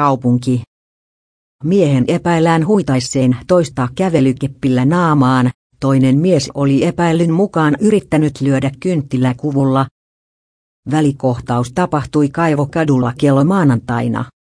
kaupunki. Miehen epäillään huitaisseen toista kävelykeppillä naamaan, toinen mies oli epäillyn mukaan yrittänyt lyödä kynttiläkuvulla. Välikohtaus tapahtui Kaivokadulla kello maanantaina.